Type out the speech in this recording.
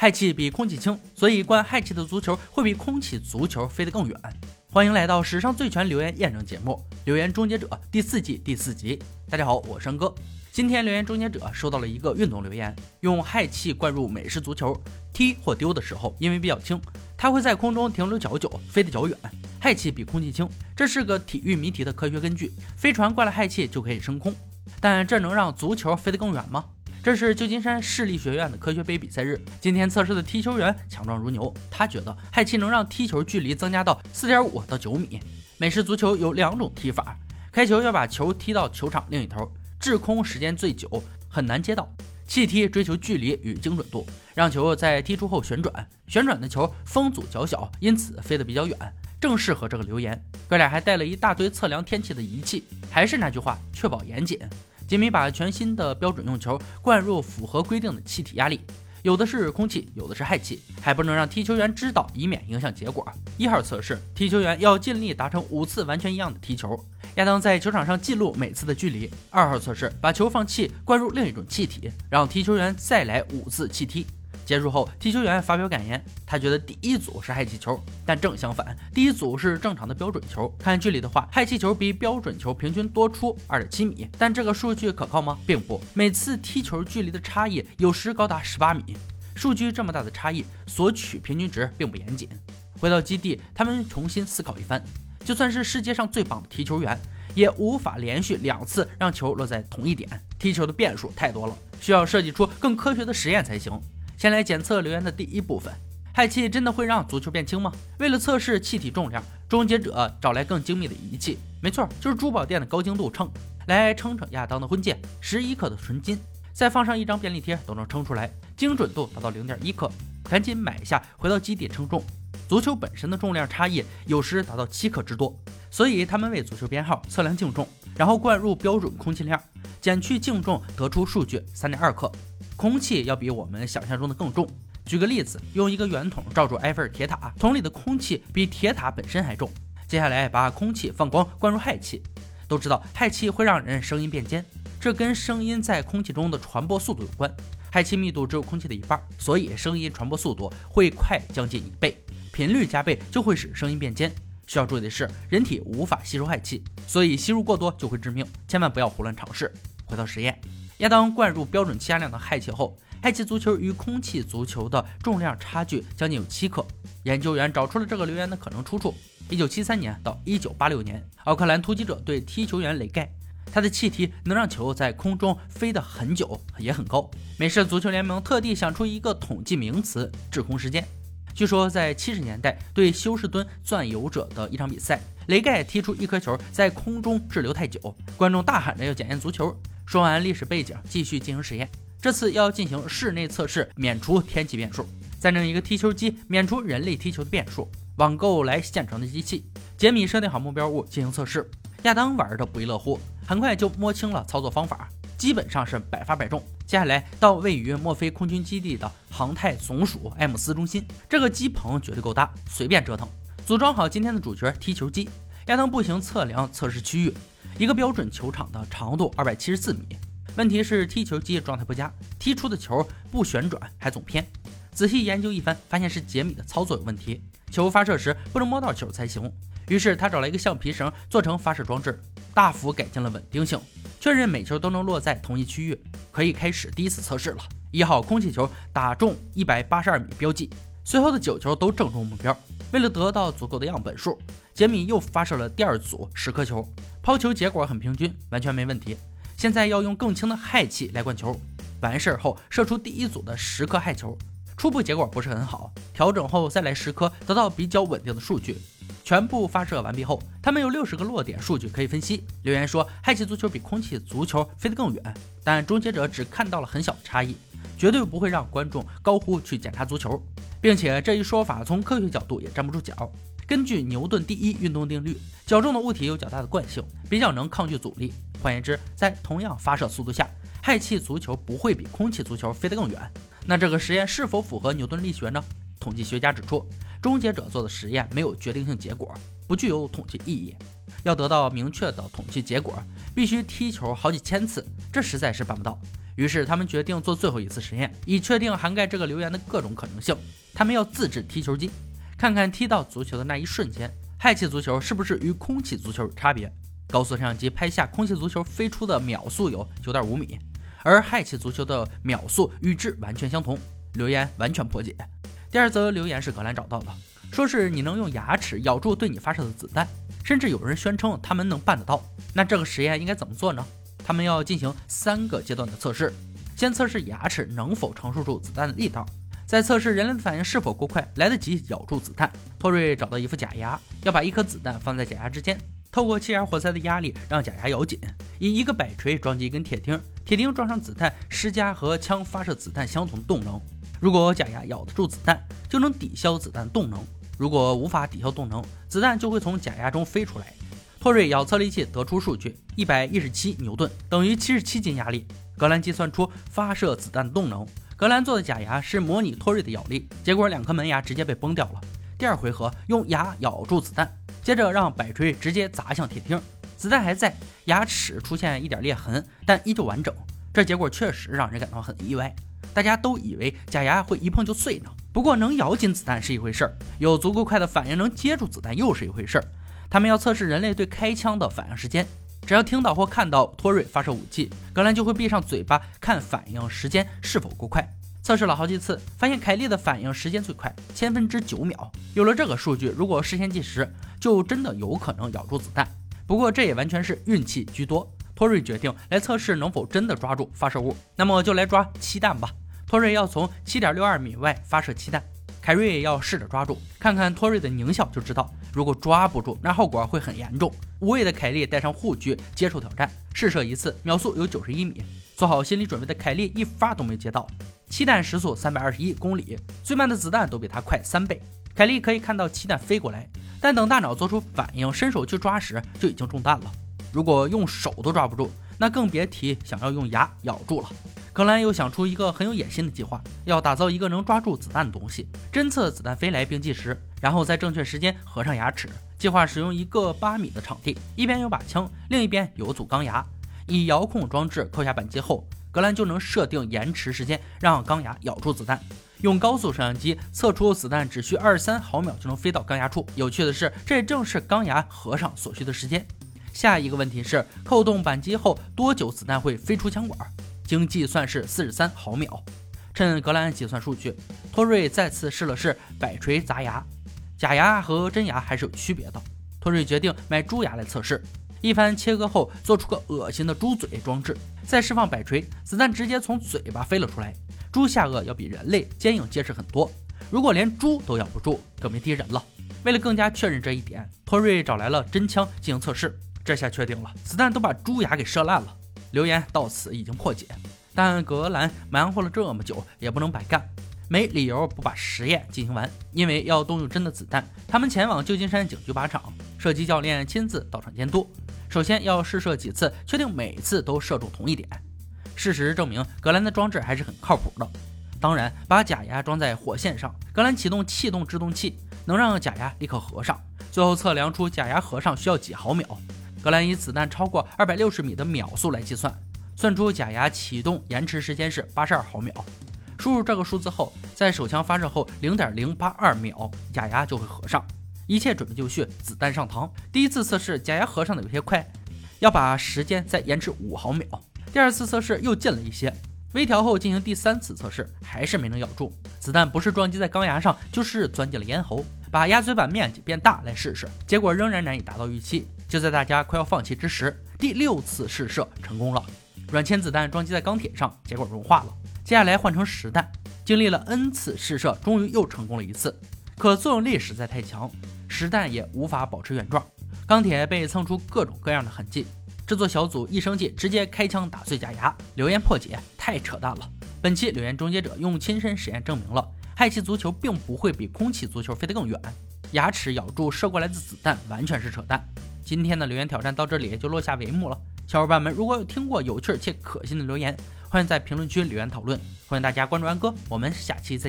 氦气比空气轻，所以灌氦气的足球会比空气足球飞得更远。欢迎来到史上最全留言验证节目《留言终结者》第四季第四集。大家好，我是山哥。今天留言终结者收到了一个运动留言，用氦气灌入美式足球，踢或丢的时候，因为比较轻，它会在空中停留较久，飞得较远。氦气比空气轻，这是个体育谜题的科学根据。飞船灌了氦气就可以升空，但这能让足球飞得更远吗？这是旧金山市立学院的科学杯比赛日，今天测试的踢球员强壮如牛，他觉得氦气能让踢球距离增加到 4.5 到9米。美式足球有两种踢法，开球要把球踢到球场另一头，滞空时间最久，很难接到。气踢追求距离与精准度，让球在踢出后旋转，旋转的球风阻较小，因此飞得比较远，正适合这个留言。哥俩还带了一大堆测量天气的仪器，还是那句话，确保严谨。杰米把全新的标准用球灌入符合规定的气体压力，有的是空气，有的是氦气，还不能让踢球员知道，以免影响结果。一号测试，踢球员要尽力达成5次完全一样的踢球，亚当在球场上记录每次的距离。二号测试，把球放气灌入另一种气体，让踢球员再来5次气踢。结束后，踢球员发表感言，他觉得第一组是氦气球，但正相反，第一组是正常的标准球。看距离的话，氦气球比标准球平均多出 2.7 米，但这个数据可靠吗？并不，每次踢球距离的差异有时高达18米。数据这么大的差异，索取平均值并不严谨。回到基地，他们重新思考一番，就算是世界上最棒的踢球员，也无法连续2次让球落在同一点，踢球的变数太多了，需要设计出更科学的实验才行。先来检测留言的第一部分，氦气真的会让足球变轻吗？为了测试气体重量，终结者找来更精密的仪器，没错，就是珠宝店的高精度秤，来称称亚当的婚戒，11克的纯金，再放上一张便利贴都能称出来，精准度达到 0.1克，赶紧买下，回到基地称重。足球本身的重量差异有时达到7克之多，所以他们为足球编号，测量净重，然后灌入标准空气量，减去净重得出数据 3.2克。空气要比我们想象中的更重，举个例子，用一个圆筒罩住埃菲尔铁塔，桶里的空气比铁塔本身还重。接下来把空气放光灌入氦气，都知道氦气会让人声音变尖，这跟声音在空气中的传播速度有关。氦气密度只有空气的1半，所以声音传播速度会快将近1倍，频率加倍就会使声音变尖。需要注意的是，人体无法吸收氦气，所以吸入过多就会致命，千万不要胡乱尝试。回到实验，亚当灌入标准气压量的氦气后，氦气足球与空气足球的重量差距将近有7克。研究员找出了这个留言的可能出处：1973年到1986年，奥克兰突击者对踢球员雷盖，他的气体能让球在空中飞得很久，也很高。美式足球联盟特地想出一个统计名词——滞空时间。据说在70年代对休斯敦钻油者的一场比赛，雷盖踢出一颗球在空中滞留太久，观众大喊着要检验足球。说完历史背景，继续进行实验。这次要进行室内测试，免除天气变数，再弄一个踢球机，免除人类踢球的变数，网购来现成的机器。杰米设定好目标物进行测试，亚当玩的不亦乐乎，很快就摸清了操作方法，基本上是百发百中。接下来到位于墨菲空军基地的航太总署艾姆斯中心，这个机棚绝对够大，随便折腾。组装好今天的主角踢球机，亚当步行测量测试区域，一个标准球场的长度274米，问题是踢球机状态不佳，踢出的球不旋转还总偏。仔细研究一番，发现是杰米的操作有问题，球发射时不能摸到球才行。于是他找了一个橡皮绳做成发射装置，大幅改进了稳定性，确认每球都能落在同一区域，可以开始第一次测试了。1号空气球打中182米标记，随后的9球都正中目标。为了得到足够的样本数，杰米又发射了第2组10颗球，抛球结果很平均，完全没问题。现在要用更轻的氦气来灌球，完事后射出第1组的10颗氦球，初步结果不是很好，调整后再来10颗，得到比较稳定的数据。全部发射完毕后，他们有60个落点数据可以分析。留言说氦气足球比空气足球飞得更远，但终结者只看到了很小的差异，绝对不会让观众高呼去检查足球，并且这一说法从科学角度也站不住脚。根据牛顿第一运动定律，较重的物体有较大的惯性，比较能抗拒阻力。换言之，在同样发射速度下，氦气足球不会比空气足球飞得更远。那这个实验是否符合牛顿力学呢？统计学家指出，终结者做的实验没有决定性结果，不具有统计意义。要得到明确的统计结果，必须踢球好几千次，这实在是办不到。于是他们决定做最后一次实验，以确定涵盖这个留言的各种可能性。他们要自制踢球机，看看踢到足球的那一瞬间，氦气足球是不是与空气足球有差别。高速摄像机拍下空气足球飞出的秒速有 9.5 米，而氦气足球的秒速与之完全相同，留言完全破解。第二则留言是格兰找到的，说是你能用牙齿咬住对你发射的子弹，甚至有人宣称他们能办得到。那这个实验应该怎么做呢？他们要进行3个阶段的测试，先测试牙齿能否承受住子弹的力道，再测试人类的反应是否够快，来得及咬住子弹。托瑞找到一副假牙，要把一颗子弹放在假牙之间，透过气压活塞的压力让假牙咬紧，以一个摆锤装进一根铁钉，铁钉装上子弹，施加和枪发射子弹相同动能。如果假牙咬得住子弹，就能抵消子弹动能，如果无法抵消动能，子弹就会从假牙中飞出来。托瑞咬测力器得出数据，117牛顿等于77斤压力。格兰计算出发射子弹的动能，格兰做的假牙是模拟托瑞的咬力，结果2颗门牙直接被崩掉了。第二回合用牙咬住子弹，接着让摆锤直接砸向铁钉，子弹还在，牙齿出现一点裂痕，但依旧完整。这结果确实让人感到很意外，大家都以为假牙会一碰就碎呢。不过能咬紧子弹是一回事，有足够快的反应能接住子弹又是一回事。他们要测试人类对开枪的反应时间，只要听到或看到托瑞发射武器，格兰就会闭上嘴巴看反应时间是否够快。测试了好几次，发现凯利的反应时间最快，9秒。有了这个数据，如果事先计时，就真的有可能咬住子弹。不过这也完全是运气居多。托瑞决定来测试能否真的抓住发射物，那么就来抓气弹吧。托瑞要从 7.62 米外发射气弹，凯瑞要试着抓住，看看托瑞的狞笑就知道，如果抓不住，那后果会很严重。无畏的凯利带上护具接受挑战，试射一次，秒速有91米。做好心理准备的凯利一发都没接到。气弹时速321公里，最慢的子弹都比他快3倍。凯利可以看到气弹飞过来，但等大脑做出反应，伸手去抓时就已经中弹了。如果用手都抓不住，那更别提想要用牙咬住了。格兰又想出一个很有野心的计划，要打造一个能抓住子弹的东西，侦测子弹飞来并计时，然后在正确时间合上牙齿。计划使用一个8米的场地，一边有把枪，另一边有组钢牙，以遥控装置扣下扳机后，格兰就能设定延迟时间，让钢牙咬住子弹。用高速摄像机测出子弹只需23毫秒就能飞到钢牙处。有趣的是，这正是钢牙合上所需的时间。下一个问题是，扣动扳机后多久子弹会飞出枪管？经计算是43毫秒。趁格兰计算数据，托瑞再次试了试摆锤砸牙，假牙和真牙还是有区别的。托瑞决定买猪牙来测试，一番切割后做出个恶心的猪嘴装置，再释放摆锤，子弹直接从嘴巴飞了出来。猪下颚要比人类坚硬结实很多，如果连猪都咬不住，更别提人了。为了更加确认这一点，托瑞找来了真枪进行测试，这下确定了，子弹都把猪牙给射烂了。留言到此已经破解，但格兰忙活了这么久也不能白干，没理由不把实验进行完。因为要动用真的子弹，他们前往旧金山警局靶场，射击教练亲自到场监督。首先要试射几次，确定每次都射中同一点。事实证明，格兰的装置还是很靠谱的。当然，把假牙装在火线上，格兰启动气动制动器，能让假牙立刻合上。最后测量出假牙合上需要几毫秒，格兰以子弹超过260米的秒速来计算，算出假牙启动延迟时间是82毫秒。输入这个数字后，在手枪发射后 0.082 秒，假牙就会合上。一切准备就绪，子弹上膛。第一次测试假牙合上的有些快，要把时间再延迟5毫秒。第二次测试又近了一些，微调后进行第三次测试，还是没能咬住。子弹不是撞击在钢牙上，就是钻进了咽喉。把鸭嘴板面积变大来试试，结果仍然难以达到预期。就在大家快要放弃之时，第6次试射成功了。软铅子弹撞击在钢铁上，结果融化了。接下来换成实弹，经历了 N 次试射，终于又成功了一次。可作用力实在太强，实弹也无法保持原状，钢铁被蹭出各种各样的痕迹。制作小组一生气，直接开枪打碎假牙。留言破解太扯淡了。本期留言终结者用亲身实验证明了，氦气足球并不会比空气足球飞得更远，牙齿咬住射过来的子弹完全是扯淡。今天的留言挑战到这里就落下帷幕了。小伙伴们，如果有听过有趣且可信的留言，欢迎在评论区留言讨论。欢迎大家关注安哥，我们下期再见。